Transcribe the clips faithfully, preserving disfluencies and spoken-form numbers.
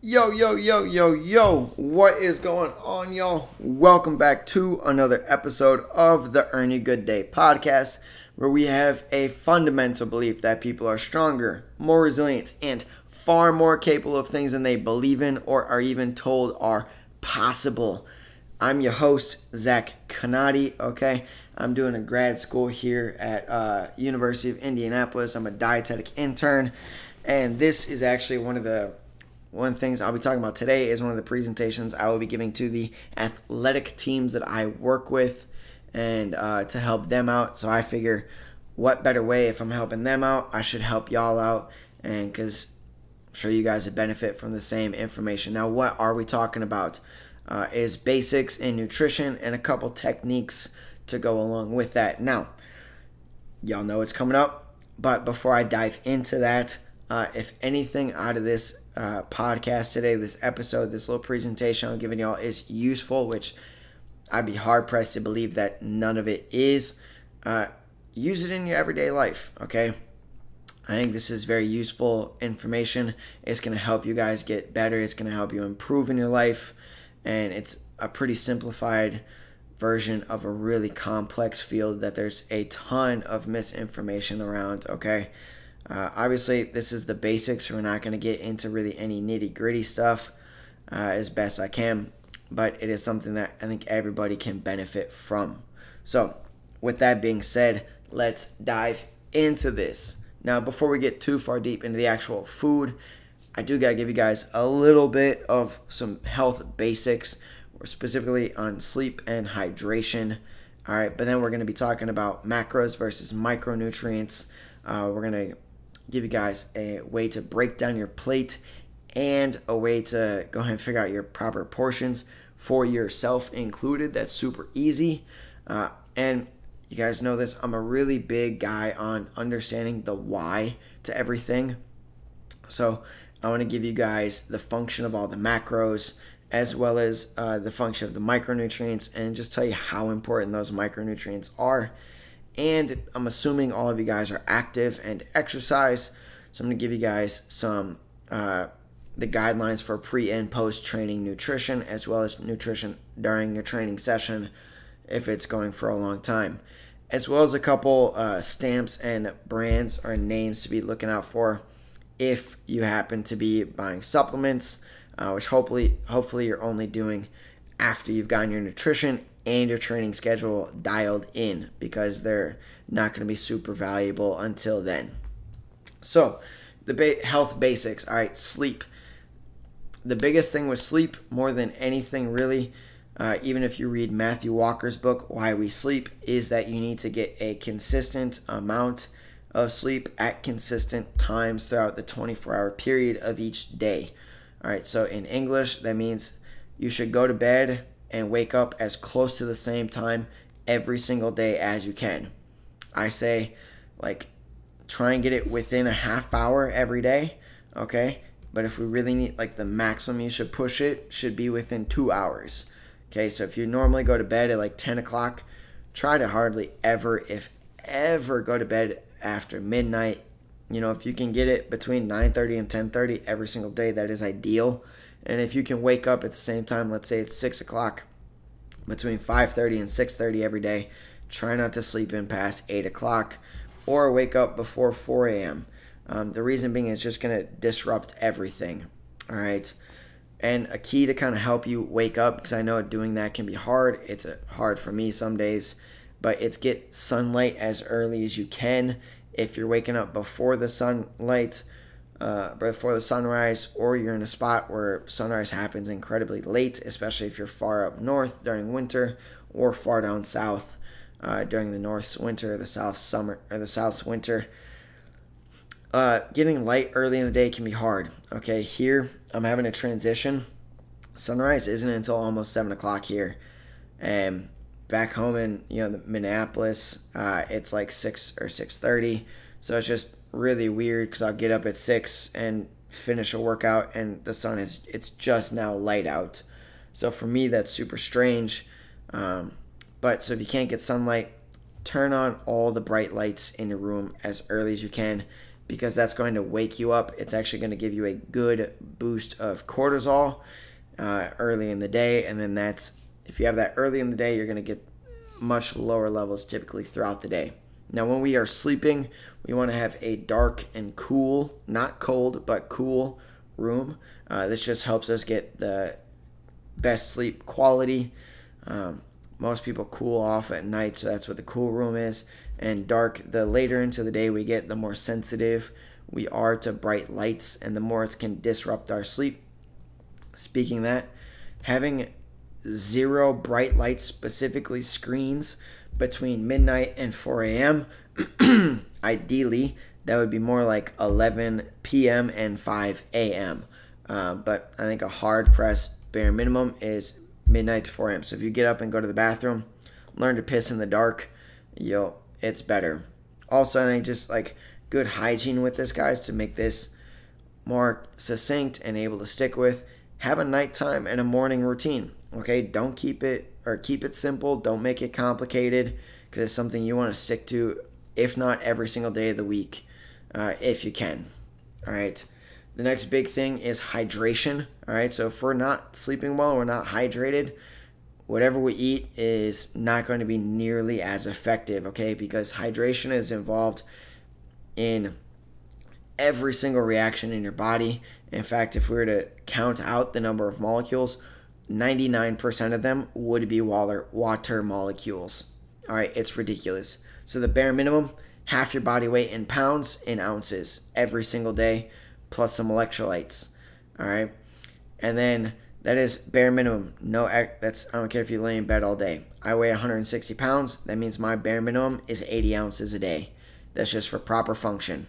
Yo, yo, yo, yo, yo, what is going on, y'all? Welcome back to another episode of the Earn Your Good Day podcast, where we have a fundamental belief that people are stronger, more resilient, and far more capable of things than they believe in or are even told are possible. I'm your host, Zach Conati, okay? I'm doing a grad school here at uh, University of Indianapolis. I'm a dietetic intern, and this is actually one of the one of the things I'll be talking about today is one of the presentations I will be giving to the athletic teams that I work with and uh, to help them out. So I figure what better way if I'm helping them out, I should help y'all out, and because I'm sure you guys would benefit from the same information. Now, what are we talking about? Uh, is basics in nutrition and a couple techniques to go along with that. Now, y'all know it's coming up, but before I dive into that, uh, if anything out of this uh, podcast today, this episode, this little presentation I'm giving y'all is useful, which I'd be hard-pressed to believe that none of it is, uh, use it in your everyday life, okay? I think this is very useful information. It's going to help you guys get better. It's going to help you improve in your life. And it's a pretty simplified version of a really complex field that there's a ton of misinformation around, okay? Uh, obviously, this is the basics. We're not going to get into really any nitty-gritty stuff uh, as best I can, but it is something that I think everybody can benefit from. So with that being said, let's dive into this. Now, before we get too far deep into the actual food, I do got to give you guys a little bit of some health basics, specifically on sleep and hydration, all right? But then we're going to be talking about macros versus micronutrients. Uh, we're going to give you guys a way to break down your plate and a way to go ahead and figure out your proper portions for yourself included. That's super easy. Uh, and you guys know this, I'm a really big guy on understanding the why to everything. So I want to give you guys the function of all the macros as well as uh, the function of the micronutrients and just tell you how important those micronutrients are. And I'm assuming all of you guys are active and exercise. So I'm going to give you guys some uh, the guidelines for pre and post training nutrition as well as nutrition during your training session if it's going for a long time, as well as a couple uh, stamps and brands or names to be looking out for if you happen to be buying supplements, uh, which hopefully hopefully you're only doing after you've gotten your nutrition and your training schedule dialed in, because they're not going to be super valuable until then. So the ba- health basics, all right, sleep. The biggest thing with sleep, more than anything really, uh, even if you read Matthew Walker's book, Why We Sleep, is that you need to get a consistent amount of sleep at consistent times throughout the twenty-four hour period of each day. All right, so in English, that means you should go to bed and wake up as close to the same time every single day as you can. I say, like, try and get it within a half hour every day, okay? But if we really need, like, the maximum you should push it should be within two hours, okay? So if you normally go to bed at, like, ten o'clock, try to hardly ever, if ever, go to bed after midnight. You know, if you can get it between nine thirty and ten thirty every single day, that is ideal. And if you can wake up at the same time, let's say it's six o'clock, between five thirty and six thirty every day, try not to sleep in past eight o'clock or wake up before four a.m. Um, the reason being is just going to disrupt everything, all right? And a key to kind of help you wake up, because I know doing that can be hard. It's hard for me some days. But it's get sunlight as early as you can. If you're waking up before the sunlight, uh, before the sunrise, or you're in a spot where sunrise happens incredibly late, especially if you're far up north during winter, or far down south uh, during the north's winter, or the south's summer, or the south's winter. Uh, getting light early in the day can be hard. Okay, here I'm having a transition. Sunrise isn't until almost seven o'clock here, and back home in, you know, the Minneapolis, uh, it's like six or six thirty, so it's just really weird because I'll get up at six and finish a workout, and the sun is, it's just now light out. So for me, that's super strange. Um, but so if you can't get sunlight, turn on all the bright lights in your room as early as you can, because that's going to wake you up. It's actually going to give you a good boost of cortisol uh, early in the day. And then that's, if you have that early in the day, you're going to get much lower levels typically throughout the day. Now, when we are sleeping, we want to have a dark and cool, not cold, but cool room. Uh, this just helps us get the best sleep quality. Um, most people cool off at night, so that's what the cool room is. And dark, the later into the day we get, the more sensitive we are to bright lights and the more it can disrupt our sleep. Speaking of that, having zero bright lights, specifically screens, between midnight and four a.m. Ideally, that would be more like eleven p.m. and five a.m. Uh, but I think a hard press bare minimum is midnight to four a.m. So if you get up and go to the bathroom, learn to piss in the dark, you'll it's better. Also, I think just like good hygiene with this, guys, to make this more succinct and able to stick with. Have a nighttime and a morning routine. Okay, don't keep it or keep it simple. Don't make it complicated, because it's something you want to stick to, if not every single day of the week, uh, if you can. All right. The next big thing is hydration. All right. So if we're not sleeping well, we're not hydrated, whatever we eat is not going to be nearly as effective. Okay, because hydration is involved in every single reaction in your body. In fact, if we were to count out the number of molecules, ninety-nine percent of them would be water, water molecules. All right, it's ridiculous. So the bare minimum, half your body weight in pounds, in ounces every single day, plus some electrolytes. All right, and then that is bare minimum. No, that's I don't care if you lay in bed all day. I weigh one hundred sixty pounds. That means my bare minimum is eighty ounces a day. That's just for proper function.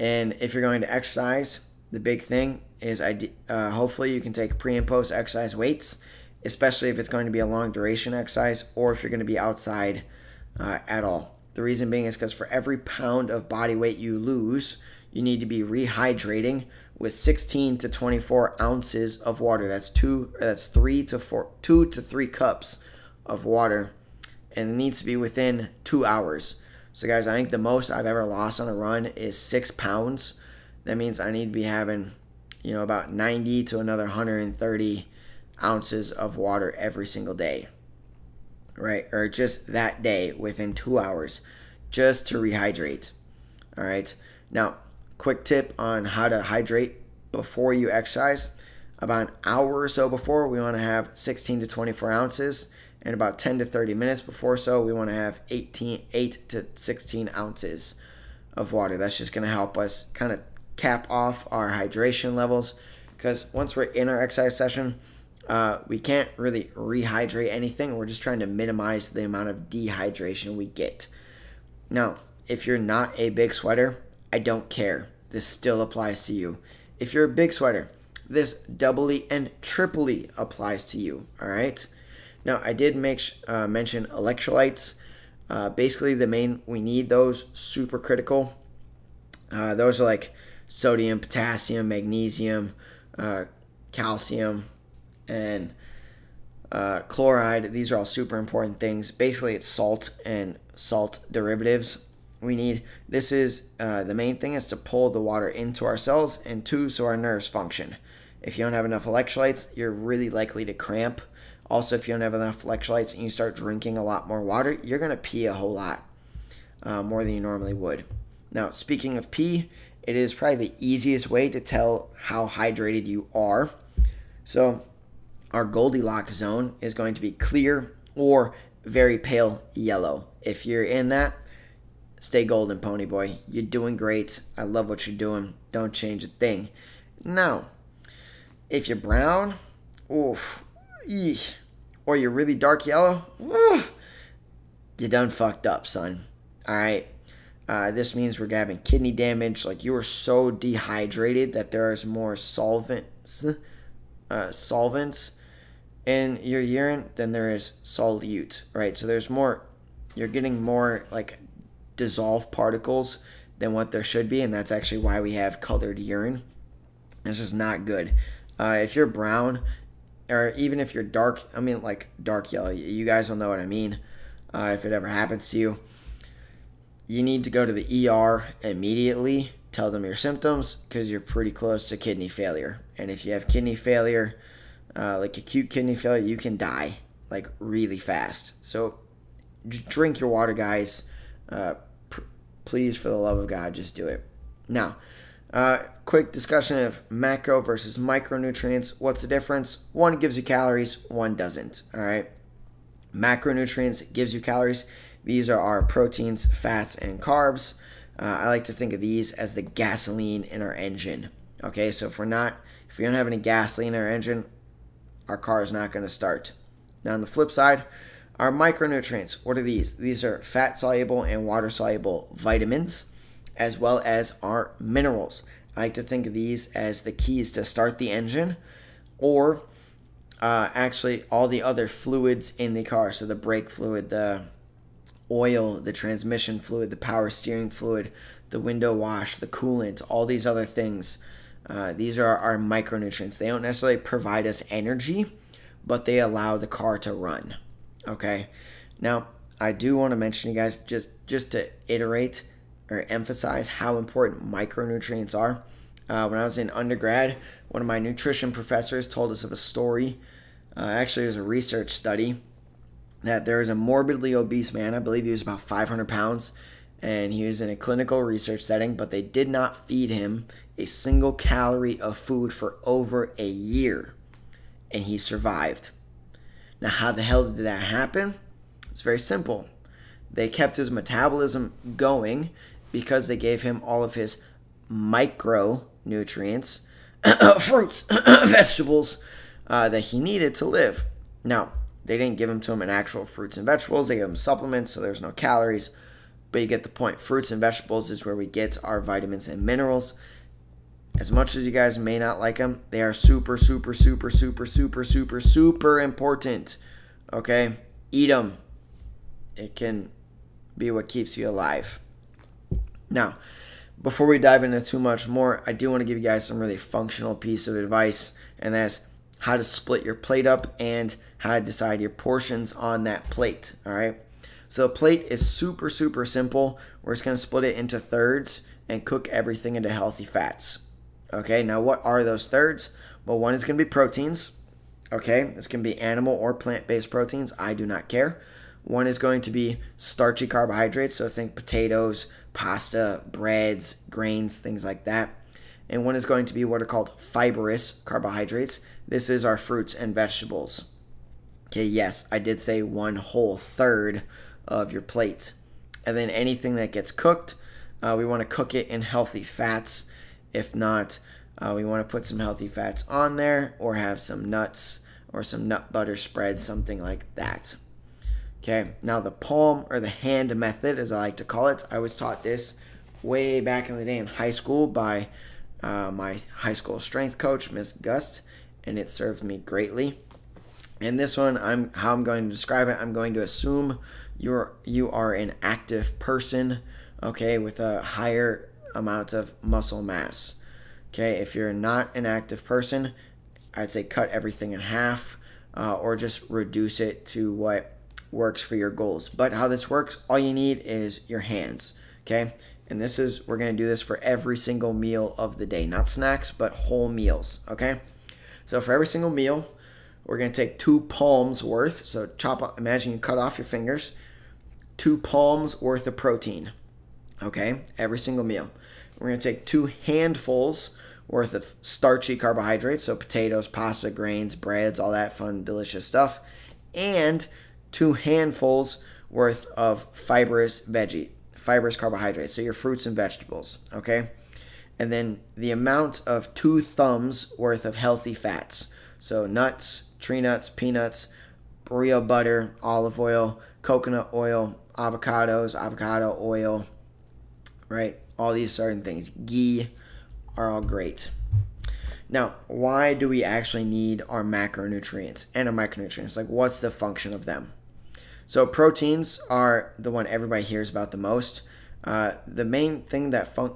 And if you're going to exercise, the big thing is uh, hopefully you can take pre and post exercise weights, especially if it's going to be a long duration exercise or if you're going to be outside uh, at all. The reason being is because for every pound of body weight you lose, you need to be rehydrating with sixteen to twenty-four ounces of water. That's two, that's three to four, two to three cups of water, and it needs to be within two hours. So guys, I think the most I've ever lost on a run is six pounds. That means I need to be having, you know, about ninety to another one hundred thirty ounces of water every single day, right? Or just that day within two hours, just to rehydrate. All right. Now, quick tip on how to hydrate before you exercise. About an hour or so before, we want to have sixteen to twenty-four ounces, and about ten to thirty minutes before, so we want to have eight to sixteen ounces of water. That's just going to help us kind of cap off our hydration levels, because once we're in our exercise session, uh, we can't really rehydrate anything. We're just trying to minimize the amount of dehydration we get. Now, if you're not a big sweater, I don't care. This still applies to you. If you're a big sweater, this doubly and triply applies to you, all right? Now, I did make uh, mention electrolytes. Uh, basically, the main, we need those super critical. Uh, those are like sodium, potassium, magnesium, uh, calcium, and uh, chloride. These are all super important things. Basically, it's salt and salt derivatives we need. This is uh, the main thing is to pull the water into our cells, and two, so our nerves function. If you don't have enough electrolytes, you're really likely to cramp. Also, if you don't have enough electrolytes and you start drinking a lot more water, you're going to pee a whole lot, uh, more than you normally would. Now, speaking of pee, it is probably the easiest way to tell how hydrated you are. So our Goldilocks zone is going to be clear or very pale yellow. If you're in that, stay golden, pony boy. You're doing great. I love what you're doing. Don't change a thing. Now, if you're brown, oof, eesh, or you're really dark yellow, ugh, you done fucked up, son. All right. Uh, this means we're having kidney damage. Like, you are so dehydrated that there is more solvents, uh, solvents in your urine than there is solute, right? So there's more, you're getting more like dissolved particles than what there should be, and that's actually why we have colored urine. It's just not good. Uh, if you're brown, or even if you're dark, I mean like dark yellow, you guys will know what I mean. uh, if it ever happens to you, you need to go to the E R immediately. Tell them your symptoms, because you're pretty close to kidney failure. And if you have kidney failure, uh, like acute kidney failure, you can die like really fast. So d- drink your water, guys. Uh, pr- please, for the love of God, just do it. Now, uh, quick discussion of macro versus micronutrients. What's the difference? One gives you calories, one doesn't. All right. Macronutrients gives you calories. These are our proteins, fats, and carbs. Uh, I like to think of these as the gasoline in our engine. Okay, so if we're not, if we don't have any gasoline in our engine, our car is not going to start. Now on the flip side, our micronutrients, what are these? These are fat-soluble and water-soluble vitamins, as well as our minerals. I like to think of these as the keys to start the engine, or uh, actually all the other fluids in the car. So the brake fluid, the oil, the transmission fluid, the power steering fluid, the window wash, the coolant, all these other things. Uh, these are our micronutrients. They don't necessarily provide us energy, but they allow the car to run. Okay. Now, I do want to mention, you guys, just, just to iterate or emphasize how important micronutrients are. Uh, when I was in undergrad, one of my nutrition professors told us of a story. Uh, actually, it was a research study that there is a morbidly obese man. I believe he was about five hundred pounds, and he was in a clinical research setting, but they did not feed him a single calorie of food for over a year, and he survived. Now, how the hell did that happen? It's very simple. They kept his metabolism going because they gave him all of his micronutrients, fruits, vegetables, uh, that he needed to live. Now, they didn't give them to him in actual fruits and vegetables. They gave him supplements, so there's no calories. But you get the point. Fruits and vegetables is where we get our vitamins and minerals. As much as you guys may not like them, they are super, super, super, super, super, super, super important. Okay? Eat them. It can be what keeps you alive. Now, before we dive into too much more, I do want to give you guys some really functional piece of advice, and that's how to split your plate up and how to decide your portions on that plate, all right? So a plate is super, super simple. We're just gonna split it into thirds and cook everything into healthy fats. Okay, now what are those thirds? Well, one is gonna be proteins, okay? This can be animal or plant-based proteins, I do not care. One is going to be starchy carbohydrates, so think potatoes, pasta, breads, grains, things like that. And one is going to be what are called fibrous carbohydrates. This is our fruits and vegetables. Okay, yes, I did say one whole third of your plate. And then anything that gets cooked, uh, we want to cook it in healthy fats. If not, uh, we want to put some healthy fats on there, or have some nuts or some nut butter spread, something like that. Okay, now the palm or the hand method, as I like to call it. I was taught this way back in the day in high school by Uh, my high school strength coach, Miss Gust, and it served me greatly. And this one, I'm how I'm going to describe it, I'm going to assume you're you are an active person, okay, with a higher amount of muscle mass. Okay, if you're not an active person, I'd say cut everything in half, uh, or just reduce it to what works for your goals. But how this works, all you need is your hands, okay? And this is, we're going to do this for every single meal of the day. Not snacks, but whole meals, okay? So for every single meal, we're going to take two palms worth. So chop up, imagine you cut off your fingers. Two palms worth of protein, okay? Every single meal. We're going to take two handfuls worth of starchy carbohydrates. So potatoes, pasta, grains, breads, all that fun, delicious stuff. And two handfuls worth of fibrous veggie. Fibrous carbohydrates, so your fruits and vegetables, okay? And then the amount of two thumbs worth of healthy fats. So nuts, tree nuts, peanuts, burrito butter, olive oil, coconut oil, avocados, avocado oil, right? All these certain things, ghee, are all great. Now, why do we actually need our macronutrients and our micronutrients? Like, what's the function of them? So proteins are the one everybody hears about the most. Uh, the main thing that fun-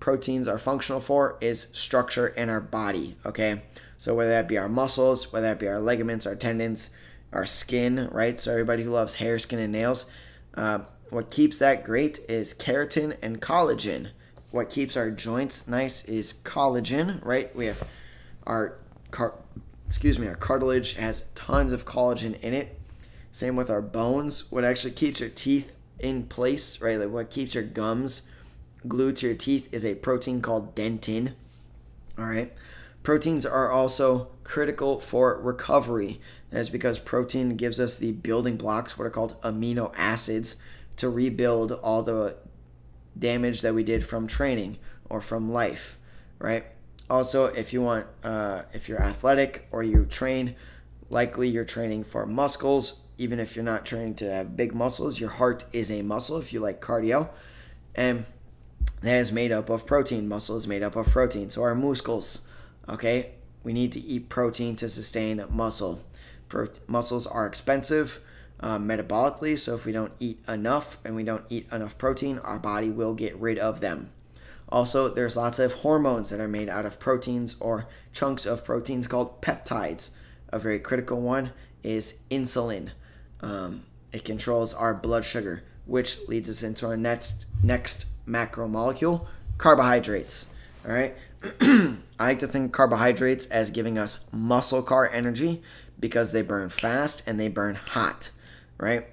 proteins are functional for is structure in our body, okay? So whether that be our muscles, whether that be our ligaments, our tendons, our skin, right? So everybody who loves hair, skin, and nails, uh, what keeps that great is keratin and collagen. What keeps our joints nice is collagen, right? We have our car- excuse me, our cartilage has tons of collagen in it. Same with our bones. What actually keeps your teeth in place, right? Like what keeps your gums glued to your teeth is a protein called dentin. All right. Proteins are also critical for recovery. That is because protein gives us the building blocks, what are called amino acids, to rebuild all the damage that we did from training or from life, right? Also, if you want, uh, if you're athletic or you train, likely you're training for muscles. Even if you're not training to have big muscles, your heart is a muscle if you like cardio. And that is made up of protein. Muscle is made up of protein. So our muscles, okay, we need to eat protein to sustain muscle. Pro- muscles are expensive uh, metabolically, so if we don't eat enough and we don't eat enough protein, our body will get rid of them. Also, there's lots of hormones that are made out of proteins or chunks of proteins called peptides. A very critical one is insulin. Um, it controls our blood sugar, which leads us into our next next macromolecule, carbohydrates. All right. I like to think of carbohydrates as giving us muscle car energy because they burn fast and they burn hot, right?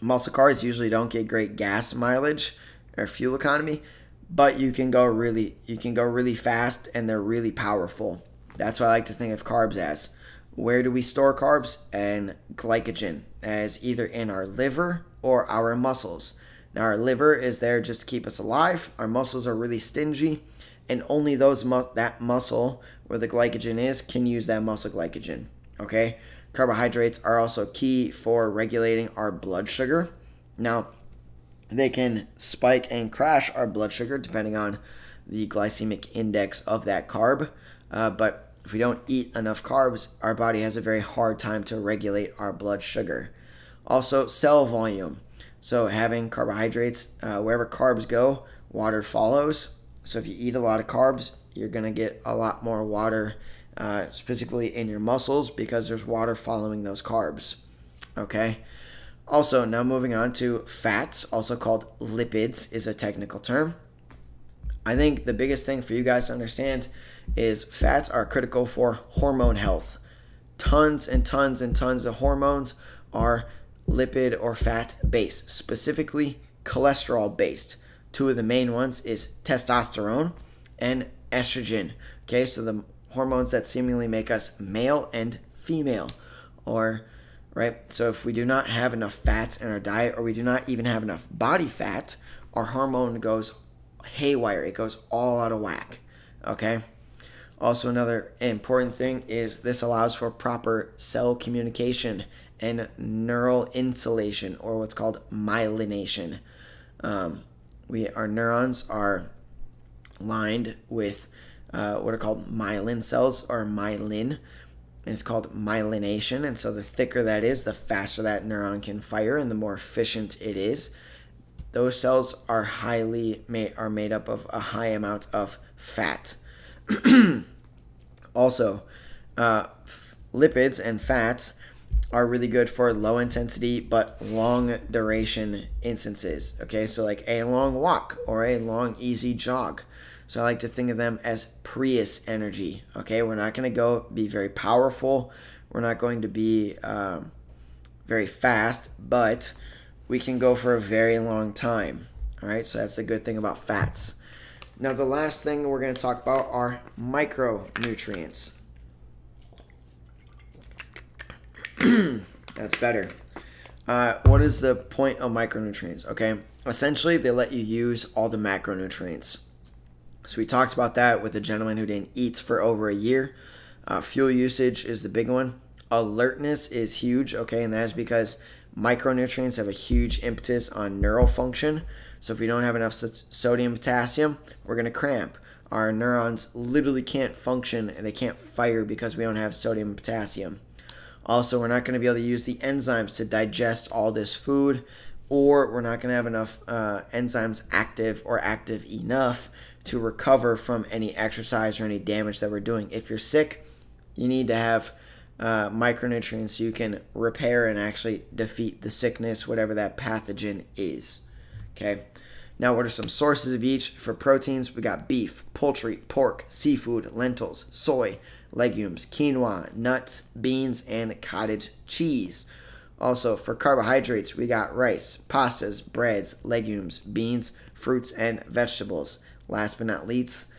Muscle cars usually don't get great gas mileage or fuel economy, but you can go really you can go really fast and they're really powerful. That's what I like to think of carbs as. Where do we store carbs? And glycogen, as either in our liver or our muscles. Now our liver is there just to keep us alive. Our muscles are really stingy. And only those mu- that muscle where the glycogen is can use that muscle glycogen, okay? Carbohydrates are also key for regulating our blood sugar. Now, they can spike and crash our blood sugar depending on the glycemic index of that carb. Uh, but if we don't eat enough carbs, our body has a very hard time to regulate our blood sugar. Also, cell volume. So having carbohydrates, uh, wherever carbs go, water follows. So if you eat a lot of carbs, you're going to get a lot more water, uh, specifically in your muscles, because there's water following those carbs, okay? Also, now moving on to fats, also called lipids is a technical term. I think the biggest thing for you guys to understand is fats are critical for hormone health. Tons and tons and tons of hormones are lipid or fat-based, specifically cholesterol-based. Two of the main ones is testosterone and estrogen. Okay, so the hormones that seemingly make us male and female, or right. So if we do not have enough fats in our diet, or we do not even have enough body fat, our hormone goes haywire. It goes all out of whack. Okay. Also, another important thing is this allows for proper cell communication and neural insulation, or what's called myelination. Um, We, our neurons are lined with uh, what are called myelin cells, or myelin. And it's called myelination. And so the thicker that is, the faster that neuron can fire and the more efficient it is. Those cells are highly made, are made up of a high amount of fat. Also, uh, f- lipids and fats are really good for low intensity but long duration instances, okay? So like a long walk or a long easy jog. So I like to think of them as Prius energy, okay? We're not going to go be very powerful. We're not going to be um, very fast, but we can go for a very long time, all right? So that's the good thing about fats. Now the last thing we're going to talk about are micronutrients. That's better. Uh, what is the point of micronutrients? Okay, essentially they let you use all the macronutrients. So we talked about that with a gentleman who didn't eat for over a year. Uh, fuel usage is the big one. Alertness is huge, okay, and that is because micronutrients have a huge impetus on neural function. So if we don't have enough sodium, potassium, we're going to cramp. Our neurons literally can't function and they can't fire because we don't have sodium and potassium. Also, we're not going to be able to use the enzymes to digest all this food, or we're not going to have enough uh, enzymes active or active enough to recover from any exercise or any damage that we're doing. If you're sick, you need to have uh, micronutrients so you can repair and actually defeat the sickness, whatever that pathogen is. Okay. Now, what are some sources of each? For proteins, we got beef, poultry, pork, seafood, lentils, soy, legumes, quinoa, nuts, beans, and cottage cheese. Also, for carbohydrates, we got rice, pastas, breads, legumes, beans, fruits, and vegetables. Last but not least,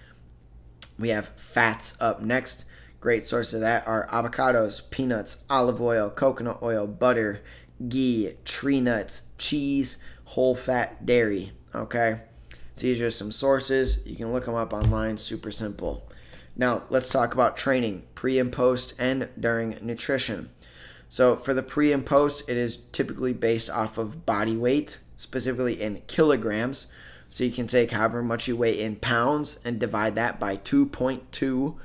we have fats up next. Great sources of that are avocados, peanuts, olive oil, coconut oil, butter, ghee, tree nuts, cheese, whole fat dairy. Okay, so these are some sources. You can look them up online, super simple. Now, let's talk about training, pre and post and during nutrition. So for the pre and post, it is typically based off of body weight, specifically in kilograms. So you can take however much you weigh in pounds and divide that by two point two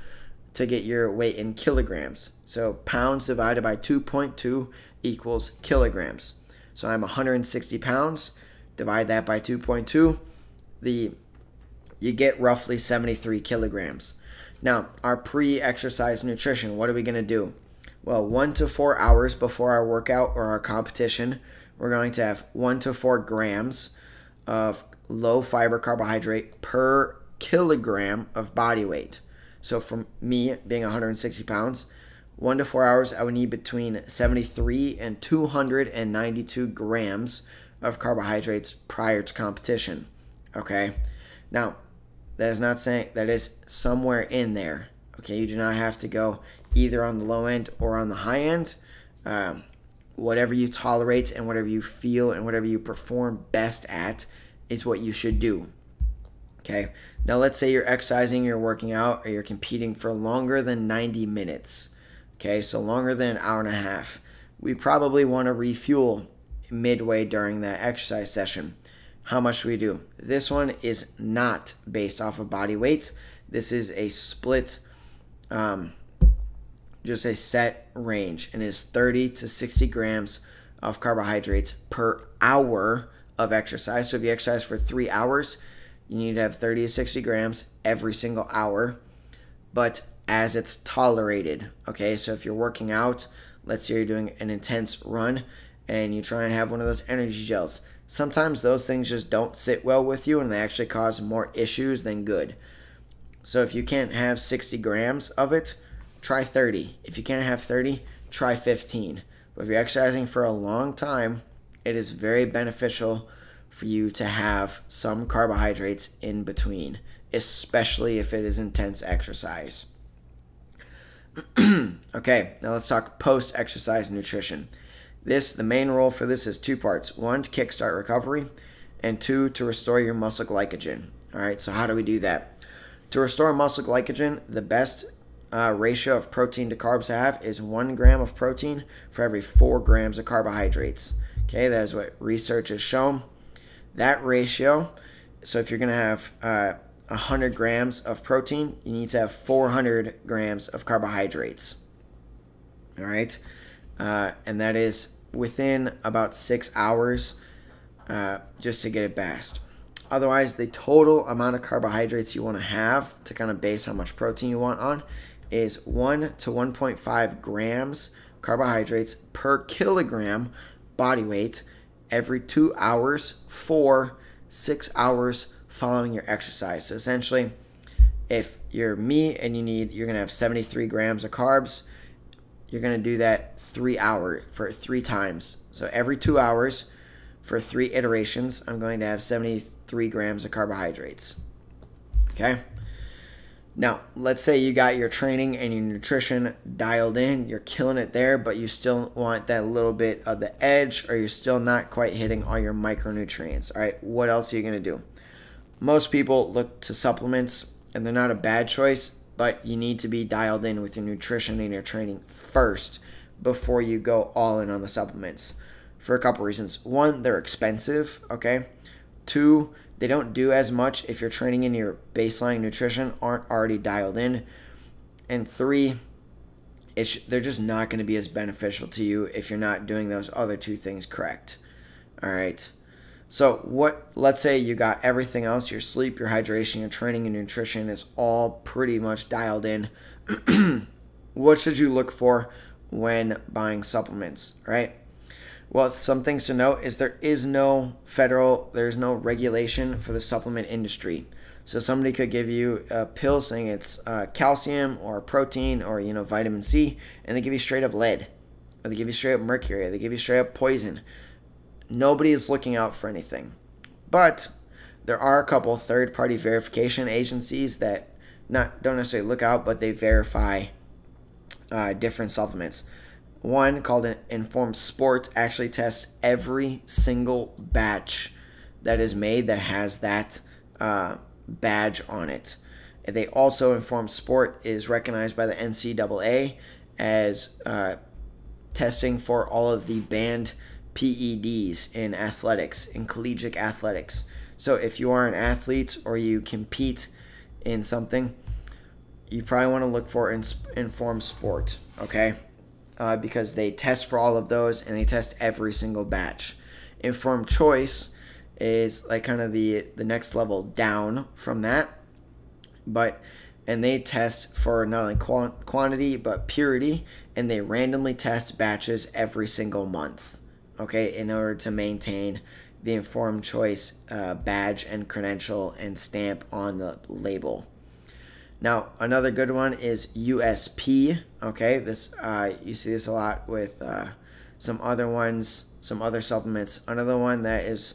to get your weight in kilograms. So pounds divided by two point two equals kilograms. So I'm one hundred sixty pounds. Divide that by two point two, the you get roughly seventy-three kilograms. Now, our pre-exercise nutrition, what are we going to do? Well, one to four hours before our workout or our competition, we're going to have one to four grams of low-fiber carbohydrate per kilogram of body weight. So for me, being one hundred sixty pounds, one to four hours, I would need between seventy-three and two hundred ninety-two grams of carbohydrates prior to competition. Okay, now that is not saying that is somewhere in there. Okay, you do not have to go either on the low end or on the high end. Um, whatever you tolerate and whatever you feel and whatever you perform best at is what you should do. Okay, now let's say you're exercising, you're working out, or you're competing for longer than ninety minutes. Okay, so longer than an hour and a half. We probably want to refuel midway during that exercise session. How much do we do? This one is not based off of body weight. This is a split, um, just a set range, and it's thirty to sixty grams of carbohydrates per hour of exercise. So if you exercise for three hours, you need to have thirty to sixty grams every single hour, but as it's tolerated. Okay, so if you're working out, let's say you're doing an intense run, and you try and have one of those energy gels. Sometimes those things just don't sit well with you and they actually cause more issues than good. So if you can't have sixty grams of it, try thirty. If you can't have thirty, try fifteen. But if you're exercising for a long time, it is very beneficial for you to have some carbohydrates in between, especially if it is intense exercise. Okay, now let's talk post-exercise nutrition. This, the main role for this is two parts. One, to kickstart recovery, and two, to restore your muscle glycogen. All right, so how do we do that? To restore muscle glycogen, the best uh, ratio of protein to carbs to have is one gram of protein for every four grams of carbohydrates. Okay, that is what research has shown. That ratio, so if you're going to have uh, one hundred grams of protein, you need to have four hundred grams of carbohydrates. All right. Uh, and that is within about six hours uh, just to get it best. Otherwise, the total amount of carbohydrates you want to have to kind of base how much protein you want on is one to one point five grams carbohydrates per kilogram body weight every two hours for six hours following your exercise. So essentially, if you're me and you need, you're going to have seventy-three grams of carbs, you're going to do that three hours for three times. So every two hours for three iterations, I'm going to have seventy-three grams of carbohydrates. Okay. Now, let's say you got your training and your nutrition dialed in. You're killing it there, but you still want that little bit of the edge, or you're still not quite hitting all your micronutrients. All right. What else are you going to do? Most people look to supplements, and they're not a bad choice, but you need to be dialed in with your nutrition and your training first before you go all in on the supplements for a couple reasons. One, they're expensive, okay? Two, they don't do as much if your training and your baseline nutrition aren't already dialed in. And three, it sh- they're just not going to be as beneficial to you if you're not doing those other two things correct, all right? So what? Let's say you got everything else, your sleep, your hydration, your training, and nutrition is all pretty much dialed in. What should you look for when buying supplements, right? Well, some things to note is there is no federal, there's no regulation for the supplement industry. So somebody could give you a pill saying it's uh, calcium or protein or, you know, vitamin C, and they give you straight up lead, or they give you straight up mercury, or they give you straight up poison. Nobody is looking out for anything. But there are a couple third-party verification agencies that not don't necessarily look out, but they verify uh, different supplements. One called Informed Sport actually tests every single batch that is made that has that uh, badge on it. And they also, Informed Sport is recognized by the N C double A as uh, testing for all of the banned P E Ds in athletics, in collegiate athletics. So if you are an athlete or you compete in something, you probably want to look for in, Informed Sport, okay? Uh, because they test for all of those, and they test every single batch. Informed Choice is like kind of the, the next level down from that. But and they test for not only quant- quantity but purity, and they randomly test batches every single month, okay, in order to maintain the Informed Choice uh, badge and credential and stamp on the label. Now, another good one is U S P, okay? This uh, you see this a lot with uh, some other ones, some other supplements. Another one that is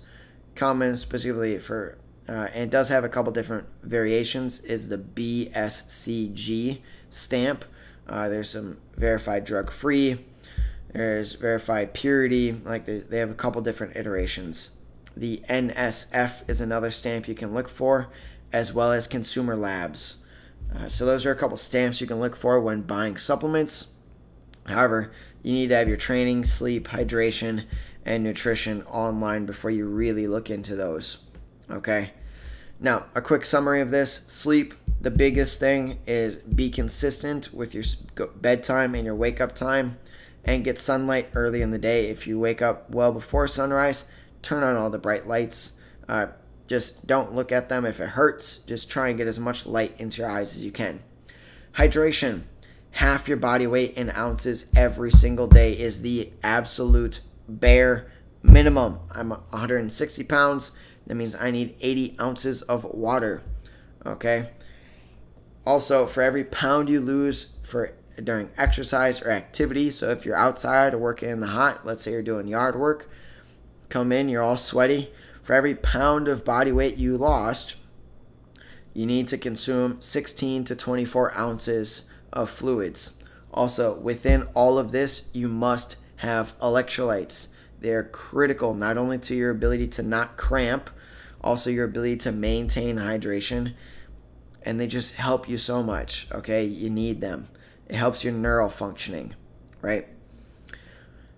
common specifically for, uh, and does have a couple different variations, is the B S C G stamp. Uh, there's some verified drug-free. There's verified purity. Like they, they have a couple different iterations. The N S F is another stamp you can look for, as well as Consumer Labs. Uh, so those are a couple stamps you can look for when buying supplements. However, you need to have your training, sleep, hydration, and nutrition online before you really look into those. Okay. Now, a quick summary of this. Sleep, the biggest thing is be consistent with your bedtime and your wake-up time. And get sunlight early in the day. If you wake up well before sunrise, turn on all the bright lights. Uh, just don't look at them if it hurts. Just try and get as much light into your eyes as you can. Hydration. Half your body weight in ounces every single day is the absolute bare minimum. I'm one hundred sixty pounds. That means I need eighty ounces of water. Okay. Also, for every pound you lose for during exercise or activity, so if you're outside or working in the hot, let's say you're doing yard work, come in, you're all sweaty, for every pound of body weight you lost, you need to consume sixteen to twenty-four ounces of fluids. Also, within all of this, you must have electrolytes. They're critical not only to your ability to not cramp, also your ability to maintain hydration, and they just help you so much, okay? You need them. It helps your neural functioning, right?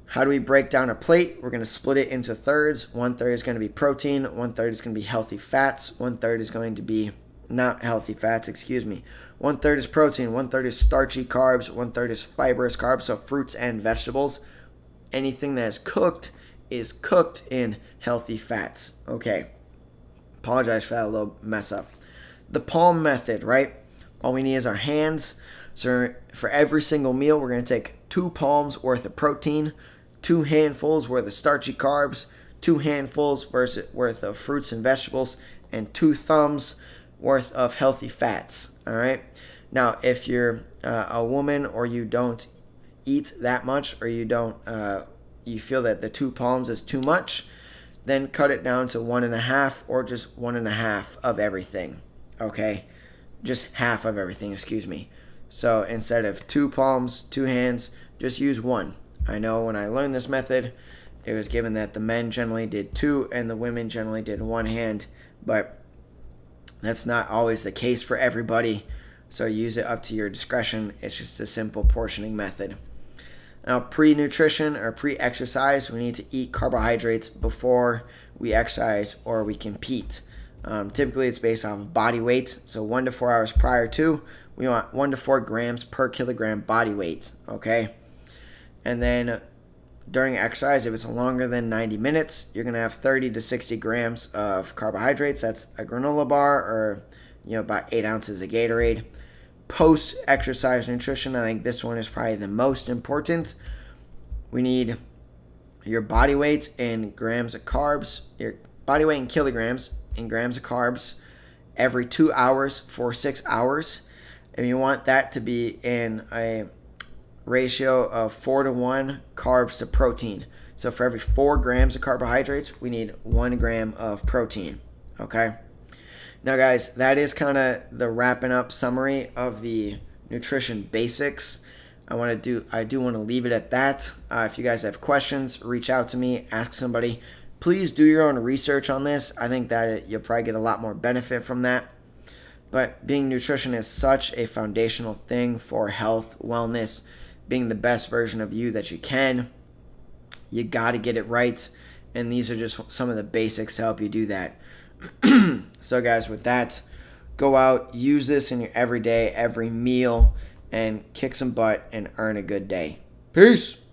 How do we break down a plate? We're going to split it into thirds. One third is going to be protein. One third is going to be healthy fats. One third is going to be not healthy fats, excuse me. One third is protein. One third is starchy carbs. One third is fibrous carbs, so fruits and vegetables. Anything that is cooked is cooked in healthy fats. Okay. Apologize for that little mess up. The palm method, right? All we need is our hands. So for every single meal, we're going to take two palms worth of protein, two handfuls worth of starchy carbs, two handfuls worth of fruits and vegetables, and two thumbs worth of healthy fats. All right. Now, if you're uh, a woman or you don't eat that much, or you don't, uh, you feel that the two palms is too much, then cut it down to one and a half, or just one and a half of everything. Okay, just half of everything. Excuse me. So instead of two palms, two hands, just use one. I know when I learned this method, it was given that the men generally did two and the women generally did one hand, but that's not always the case for everybody. So use it up to your discretion. It's just a simple portioning method. Now, pre-nutrition or pre-exercise, we need to eat carbohydrates before we exercise or we compete. Um, typically, it's based off of body weight. So one to four hours prior to, we want one to four grams per kilogram body weight, okay? And then during exercise, if it's longer than ninety minutes, you're going to have thirty to sixty grams of carbohydrates. That's a granola bar or, you know, about eight ounces of Gatorade. post-exercise nutrition. I think this one is probably the most important. We need your body weight in grams of carbs, your body weight in kilograms in grams of carbs every two hours for six hours. And you want that to be in a ratio of four to one carbs to protein. So for every four grams of carbohydrates, we need one gram of protein. Okay. Now, guys, that is kind of the wrapping up summary of the nutrition basics. I want to do. I do want to leave it at that. Uh, if you guys have questions, reach out to me. Ask somebody. Please do your own research on this. I think that it, you'll probably get a lot more benefit from that. But being nutrition is such a foundational thing for health, wellness, being the best version of you that you can. You got to get it right. And these are just some of the basics to help you do that. So guys, with that, go out, use this in your everyday, every meal, and kick some butt and earn a good day. Peace.